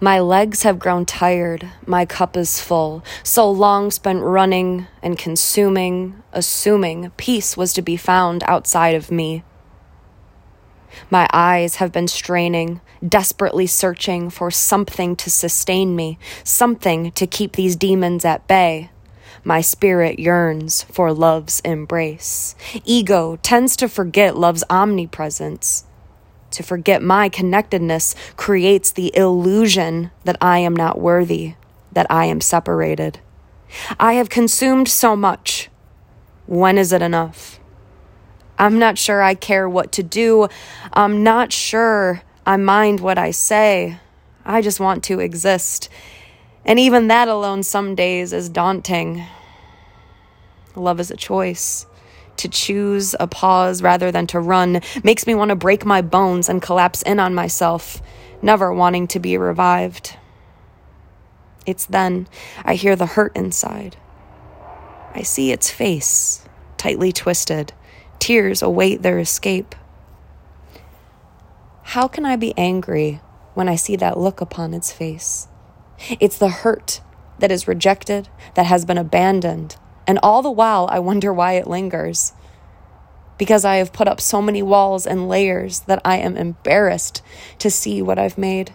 My legs have grown tired, my cup is full, so long spent running and consuming, assuming peace was to be found outside of me. My eyes have been straining, desperately searching for something to sustain me, something to keep these demons at bay. My spirit yearns for love's embrace. Ego tends to forget love's omnipresence. To forget my connectedness creates the illusion that I am not worthy, that I am separated. I have consumed so much. When is it enough? I'm not sure I care what to do. I'm not sure I mind what I say. I just want to exist. And even that alone some days is daunting. Love is a choice. To choose a pause rather than to run makes me want to break my bones and collapse in on myself, never wanting to be revived. It's then I hear the hurt inside. I see its face, tightly twisted. Tears await their escape. How can I be angry when I see that look upon its face? It's the hurt that is rejected, that has been abandoned, and all the while I wonder why it lingers. Because I have put up so many walls and layers that I am embarrassed to see what I've made.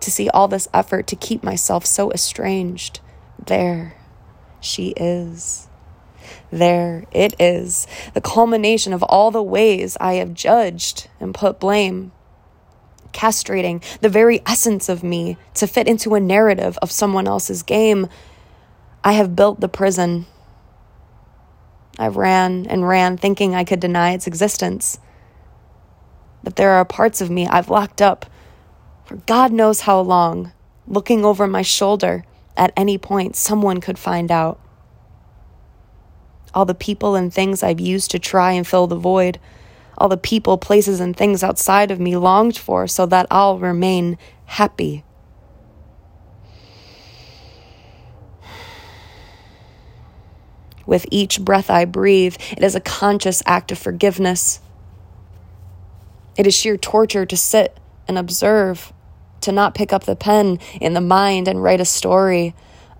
To see all this effort to keep myself so estranged. There she is. There it is, the culmination of all the ways I have judged and put blame, castrating the very essence of me to fit into a narrative of someone else's game. I have built the prison. I ran and ran, thinking I could deny its existence. But there are parts of me I've locked up for God knows how long, looking over my shoulder at any point someone could find out. All the people and things I've used to try and fill the void. All the people, places, and things outside of me longed for so that I'll remain happy. With each breath I breathe, it is a conscious act of forgiveness. It is sheer torture to sit and observe, to not pick up the pen in the mind and write a story.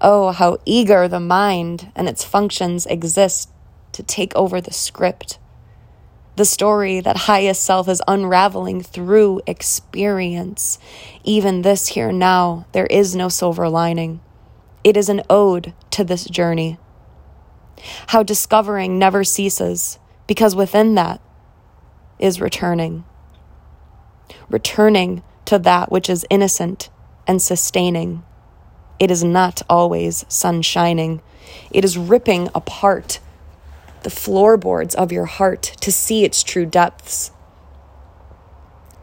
Oh, how eager the mind and its functions exist to take over the script. The story that highest self is unraveling through experience. Even this here now, there is no silver lining. It is an ode to this journey. How discovering never ceases, because within that is returning. Returning to that which is innocent and sustaining. It is not always sun shining. It is ripping apart the floorboards of your heart to see its true depths.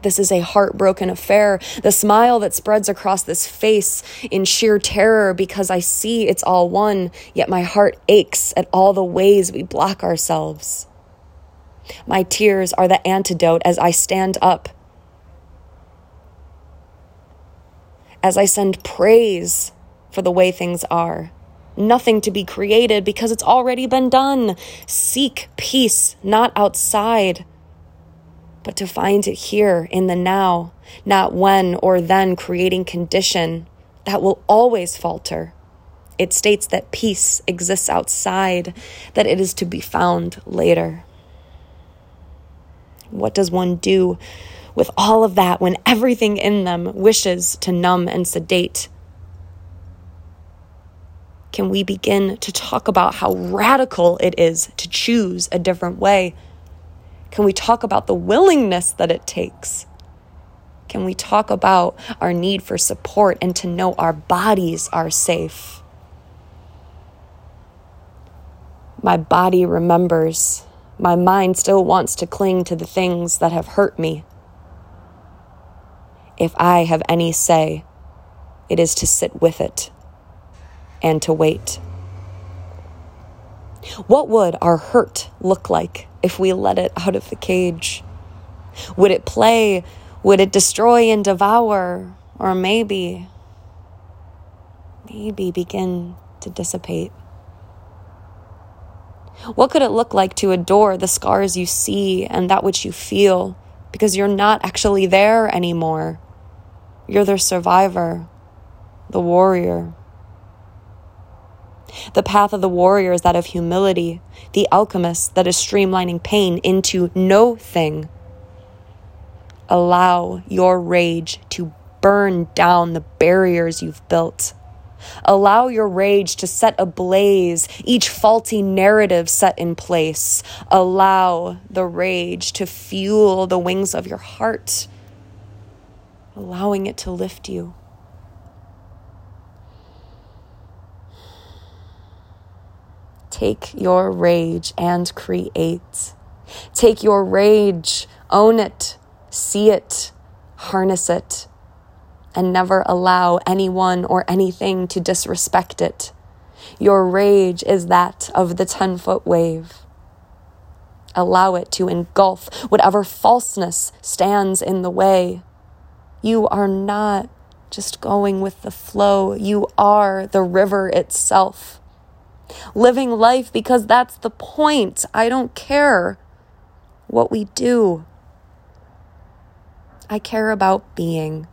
This is a heartbroken affair. The smile that spreads across this face in sheer terror because I see it's all one, yet my heart aches at all the ways we block ourselves. My tears are the antidote as I stand up. As I send praise for the way things are. Nothing to be created because it's already been done. Seek peace, not outside, but to find it here in the now, not when or then creating condition that will always falter. It states that peace exists outside, that it is to be found later. What does one do with all of that when everything in them wishes to numb and sedate? Can we begin to talk about how radical it is to choose a different way? Can we talk about the willingness that it takes? Can we talk about our need for support and to know our bodies are safe? My body remembers. My mind still wants to cling to the things that have hurt me. If I have any say, it is to sit with it. And to wait. What would our hurt look like if we let it out of the cage? Would it play? Would it destroy and devour? Or maybe begin to dissipate? What could it look like to adore the scars you see and that which you feel because you're not actually there anymore? You're their survivor, the warrior. The path of the warrior is that of humility, the alchemist that is streamlining pain into no thing. Allow your rage to burn down the barriers you've built. Allow your rage to set ablaze each faulty narrative set in place. Allow the rage to fuel the wings of your heart, allowing it to lift you. Take your rage and create. Take your rage, own it, see it, harness it, and never allow anyone or anything to disrespect it. Your rage is that of the 10-foot wave. Allow it to engulf whatever falseness stands in the way. You are not just going with the flow. You are the river itself. Living life because that's the point. I don't care what we do. I care about being.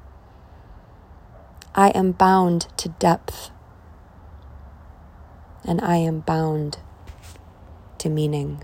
I am bound to depth, and I am bound to meaning.